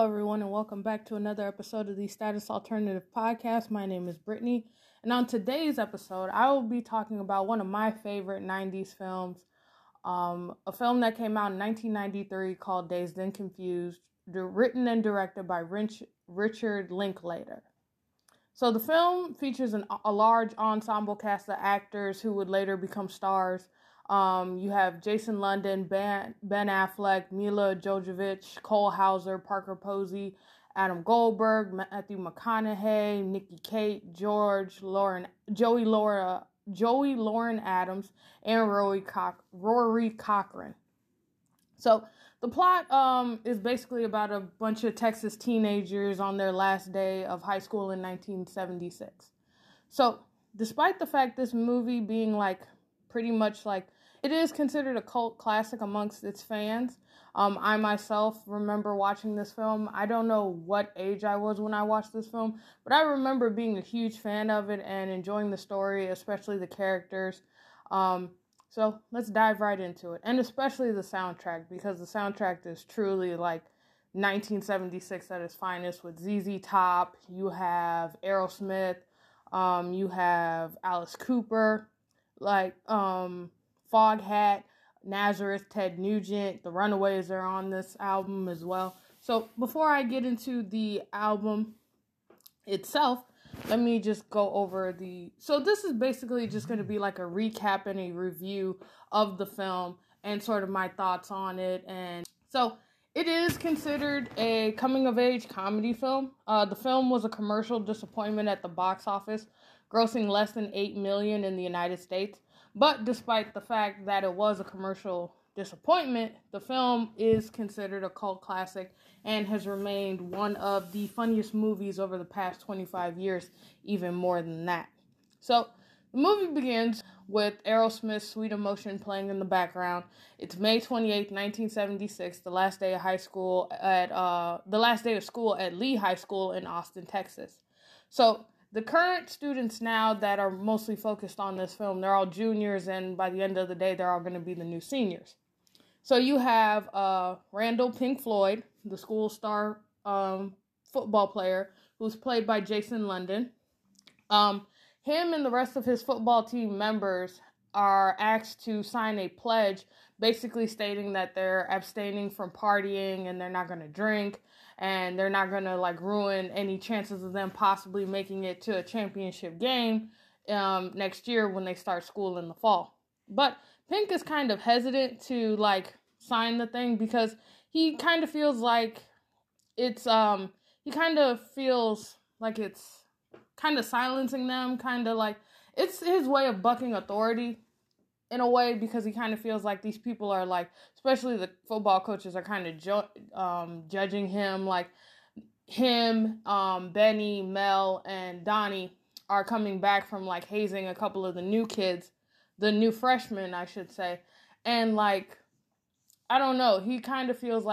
Hello, everyone, and welcome back to another episode of the Status Alternative Podcast. My name is Brittany, and on today's episode, I will be talking about one of my favorite 90s films, a film that came out in 1993 called Dazed and Confused, written and directed by Richard Linklater. So the film features a large ensemble cast of actors who would later become stars. You have Jason London, Ben Affleck, Milla Jovovich, Cole Hauser, Parker Posey, Adam Goldberg, Matthew McConaughey, Nikki Kate, Joey Lauren Adams, and Rory Cochrane. So the plot is basically about a bunch of Texas teenagers on their last day of high school in 1976. So despite the fact this movie being it is considered a cult classic amongst its fans. I myself remember watching this film. I don't know what age I was when I watched this film, but I remember being a huge fan of it and enjoying the story, especially the characters. So let's dive right into it, and especially the soundtrack, because the soundtrack is truly 1976 at its finest, with ZZ Top. You have Aerosmith. You have Alice Cooper, Foghat, Nazareth, Ted Nugent. The Runaways are on this album as well. So before I get into the album itself, let me just go over so this is basically just going to be a recap and a review of the film and sort of my thoughts on it. And so it is considered a coming-of-age comedy film. The film was a commercial disappointment at the box office, grossing less than $8 million in the United States. But despite the fact that it was a commercial disappointment, the film is considered a cult classic and has remained one of the funniest movies over the past 25 years, even more than that. So the movie begins with Aerosmith's Sweet Emotion playing in the background. It's May 28, 1976, the last day of school at Lee High School in Austin, Texas. So the current students now that are mostly focused on this film, they're all juniors, and by the end of the day, they're all going to be the new seniors. So you have Randall Pink Floyd, the school star football player, who's played by Jason London. Him and the rest of his football team members are asked to sign a pledge, basically stating that they're abstaining from partying and they're not going to drink and they're not going to ruin any chances of them possibly making it to a championship game next year when they start school in the fall. But Pink is kind of hesitant to sign the thing because he kind of feels it's kind of silencing them, it's his way of bucking authority in a way, because he kind of feels like these people are especially the football coaches are kind of judging him. Benny, Mel, and Donnie are coming back from hazing a couple of the new freshmen, I should say. And I don't know, he kind of feels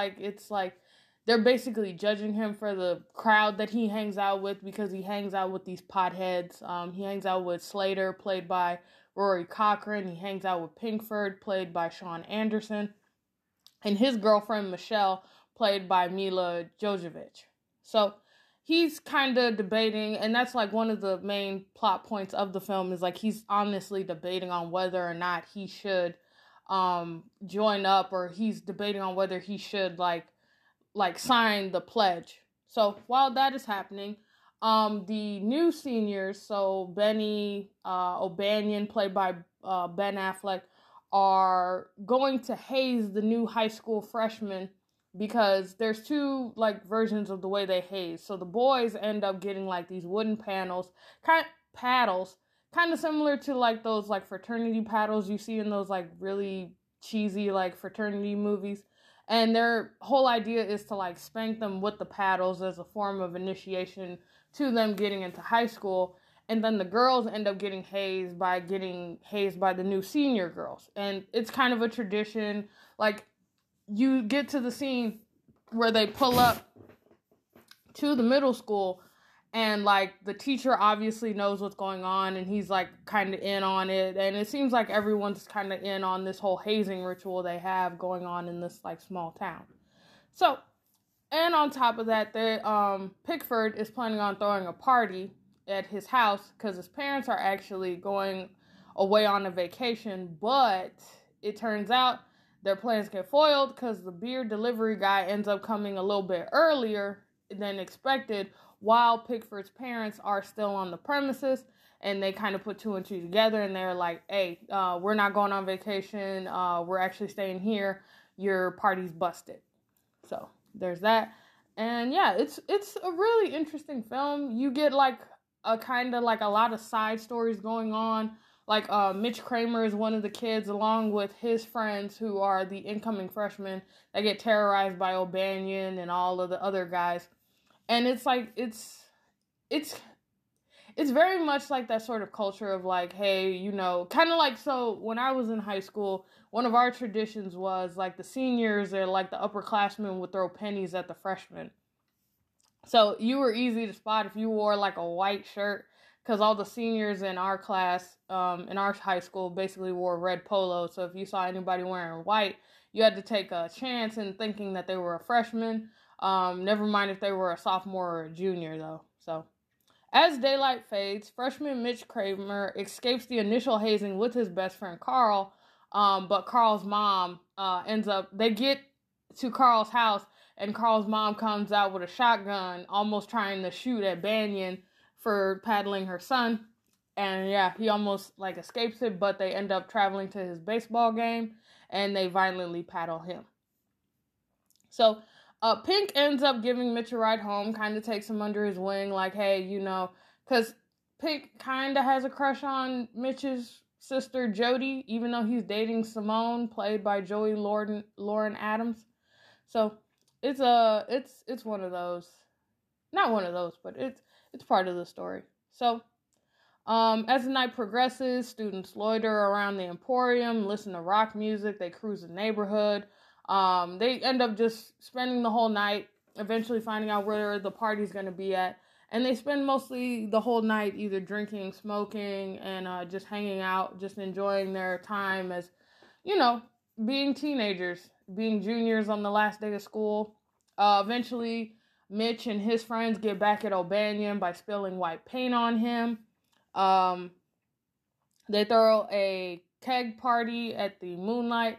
they're basically judging him for the crowd that he hangs out with, because he hangs out with these potheads. He hangs out with Slater, played by Rory Cochrane. He hangs out with Pinkford, played by Sean Anderson, and his girlfriend, Michelle, played by Milla Jovovich. So he's kind of debating, and that's one of the main plot points of the film is he's honestly debating on whether or not he should join up, or he's debating on whether he should sign the pledge. So while that is happening, the new seniors, so Benny O'Bannion, played by Ben Affleck, are going to haze the new high school freshmen, because there's two versions of the way they haze. So the boys end up getting these wooden panels, paddles, kind of similar to those fraternity paddles you see in those really cheesy fraternity movies. And their whole idea is to spank them with the paddles as a form of initiation to them getting into high school. And then the girls end up getting hazed by the new senior girls. And it's kind of a tradition. You get to the scene where they pull up to the middle school, and the teacher obviously knows what's going on, and he's kind of in on it. And it seems everyone's kind of in on this whole hazing ritual they have going on in this small town. So And on top of that, they, Pickford is planning on throwing a party at his house because his parents are actually going away on a vacation. But it turns out their plans get foiled because the beer delivery guy ends up coming a little bit earlier than expected while Pickford's parents are still on the premises. And they kind of put two and two together and they're like, hey, we're not going on vacation. We're actually staying here. Your party's busted. So there's that. And yeah, it's a really interesting film. You get like a kind of like a lot of side stories going on. Like Mitch Kramer is one of the kids along with his friends who are the incoming freshmen that get terrorized by O'Bannion and all of the other guys. And it's like, it's very much like that sort of culture of like, hey, you know, kind of like, so when I was in high school, one of our traditions was like the seniors or like the upperclassmen would throw pennies at the freshmen. So you were easy to spot if you wore like a white shirt because all the seniors in our class, in our high school basically wore red polo. So if you saw anybody wearing white, you had to take a chance in thinking that they were a freshman. Never mind if they were a sophomore or a junior though, so. As daylight fades, freshman Mitch Kramer escapes the initial hazing with his best friend Carl, but Carl's mom ends up, they get to Carl's house, and Carl's mom comes out with a shotgun, almost trying to shoot at Bannion for paddling her son, and yeah, he almost, like, escapes it, but they end up traveling to his baseball game, and they violently paddle him. So, Pink ends up giving Mitch a ride home, kind of takes him under his wing, like, hey, you know, because Pink kind of has a crush on Mitch's sister, Jody, even though he's dating Simone, played by Joey Lauren Adams. So, it's one of those, not one of those, but it's part of the story. So, as the night progresses, students loiter around the Emporium, listen to rock music, they cruise the neighborhood. They end up just spending the whole night, eventually finding out where the party's going to be at. And they spend mostly the whole night either drinking, smoking, and just hanging out, just enjoying their time as, you know, being teenagers, being juniors on the last day of school. Eventually, Mitch and his friends get back at O'Bannion by spilling white paint on him. They throw a keg party at the Moonlight.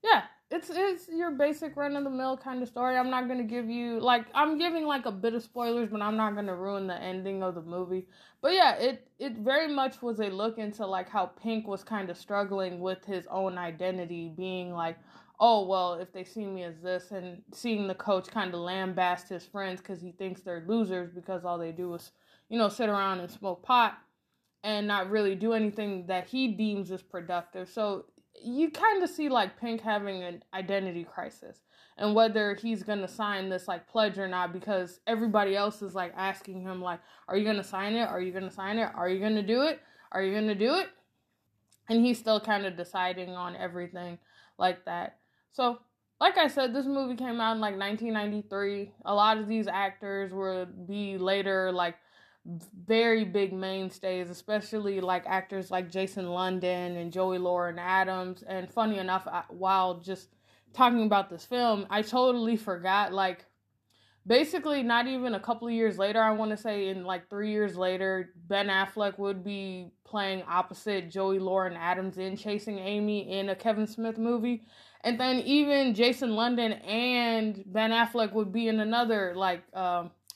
Yeah, it's your basic run-of-the-mill kind of story. I'm not going to give you, like, I'm giving, like, a bit of spoilers, but I'm not going to ruin the ending of the movie. But, yeah, it very much was a look into, like, how Pink was kind of struggling with his own identity, being like, oh, well, if they see me as this, and seeing the coach kind of lambast his friends because he thinks they're losers because all they do is, you know, sit around and smoke pot and not really do anything that he deems as productive. So you kind of see, like, Pink having an identity crisis and whether he's going to sign this, like, pledge or not because everybody else is, like, asking him, like, are you going to sign it? Are you going to sign it? Are you going to do it? Are you going to do it? And he's still kind of deciding on everything like that. So, like I said, this movie came out in, like, 1993. A lot of these actors would be later, like, very big mainstays, especially like actors like Jason London and Joey Lauren Adams. And funny enough, while just talking about this film, I totally forgot, like, basically not even a couple of years later, I want to say in like 3 years later, Ben Affleck would be playing opposite Joey Lauren Adams in Chasing Amy in a Kevin Smith movie. And then even Jason London and Ben Affleck would be in another, like,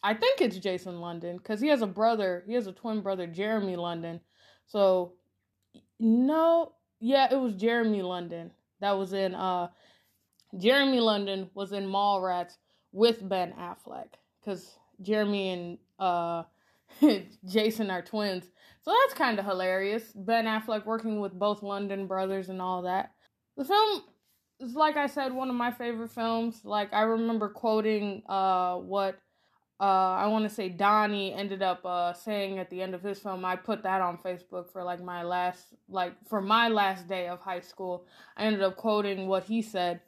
I think it's Jason London, because he has a brother, he has a twin brother, Jeremy London, so, no, yeah, it was Jeremy London, that was in, Jeremy London was in Mallrats with Ben Affleck, because Jeremy and, Jason are twins, so that's kind of hilarious, Ben Affleck working with both London brothers and all that. The film is, like I said, one of my favorite films. Like, I remember quoting, what I want to say Donnie ended up saying at the end of his film. I put that on Facebook for for my last day of high school. I ended up quoting what he said.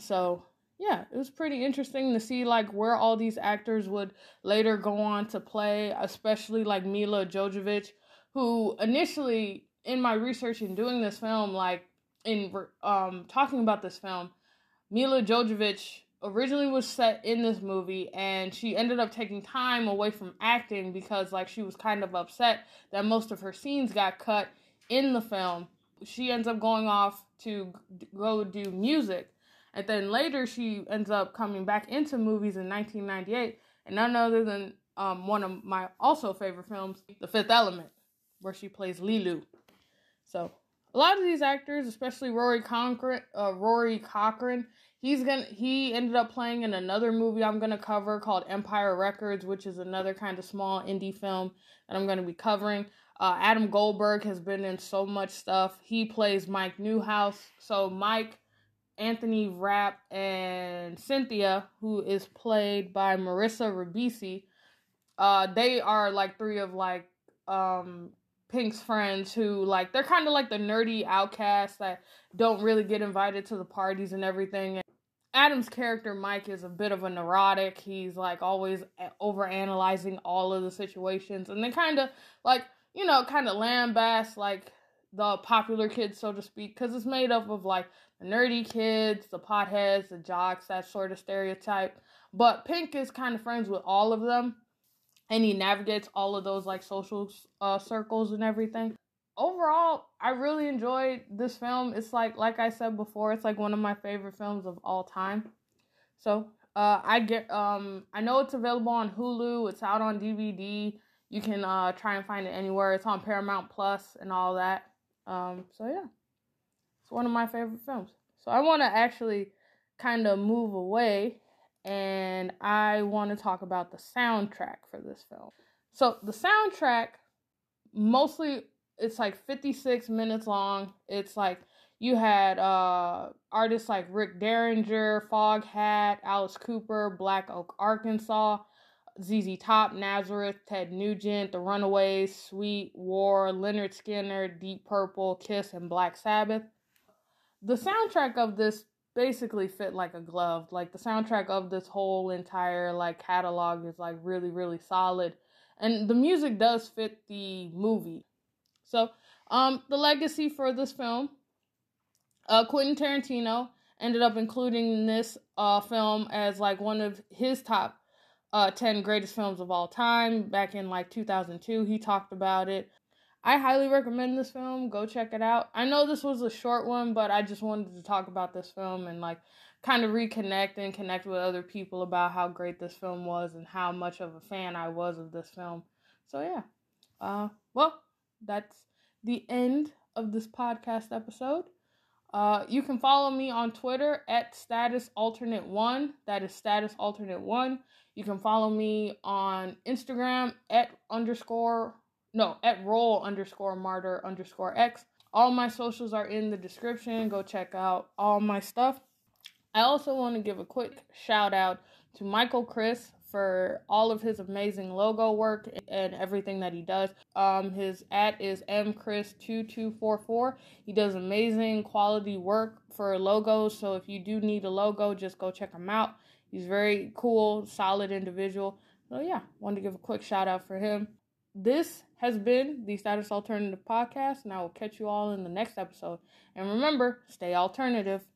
So yeah, it was pretty interesting to see like where all these actors would later go on to play, especially like Milla Jovovich, who initially in my research and doing this film, like in talking about this film, Milla Jovovich originally was set in this movie, and she ended up taking time away from acting because, like, she was kind of upset that most of her scenes got cut in the film. She ends up going off to go do music, and then later she ends up coming back into movies in 1998, and none other than one of my also favorite films, The Fifth Element, where she plays Lilu. So a lot of these actors, especially Rory Cochrane, he ended up playing in another movie I'm gonna cover called Empire Records, which is another kind of small indie film that I'm gonna be covering. Adam Goldberg has been in so much stuff. He plays Mike Newhouse. So Mike, Anthony Rapp, and Cynthia, who is played by Marissa Ribisi, they are like three of like Pink's friends who like they're kind of like the nerdy outcasts that don't really get invited to the parties and everything. And Adam's character Mike is a bit of a neurotic. He's like always overanalyzing all of the situations, and they kind of like, you know, kind of lambast, like, the popular kids, so to speak, because it's made up of, like, the nerdy kids, the potheads, the jocks, that sort of stereotype. But Pink is kind of friends with all of them, and he navigates all of those, like, social circles and everything. Overall, I really enjoyed this film. It's like I said before, it's, like, one of my favorite films of all time. So, I know it's available on Hulu, it's out on DVD. You can try and find it anywhere. It's on Paramount Plus and all that. So, yeah. It's one of my favorite films. So, I want to actually kind of move away. And I want to talk about the soundtrack for this film. So, the soundtrack, mostly, it's like 56 minutes long. It's like, you had artists like Rick Derringer, Foghat, Alice Cooper, Black Oak, Arkansas, ZZ Top, Nazareth, Ted Nugent, The Runaways, Sweet, War, Leonard Skinner, Deep Purple, Kiss, and Black Sabbath. The soundtrack of this basically fit like a glove. Like, the soundtrack of this whole entire, like, catalog is, like, really, really solid. And the music does fit the movie. So, the legacy for this film, Quentin Tarantino ended up including this film as, like, one of his top 10 greatest films of all time. Back in like 2002, he talked about it. I highly recommend this film. Go check it out. I know this was a short one, but I just wanted to talk about this film and like kind of reconnect and connect with other people about how great this film was and how much of a fan I was of this film. So yeah, well, that's the end of this podcast episode. You can follow me on Twitter at StatusAlternate1. That is StatusAlternate1. You can follow me on Instagram at Roll_Martyr_X. All my socials are in the description. Go check out all my stuff. I also want to give a quick shout out to Michael Chris for all of his amazing logo work and everything that he does. His @ is mchris2244. He does amazing quality work for logos, so if you do need a logo, just go check him out. He's very cool, solid individual. So yeah, wanted to give a quick shout out for him. This has been the Status Alternative Podcast, and I will catch you all in the next episode. And remember, stay alternative.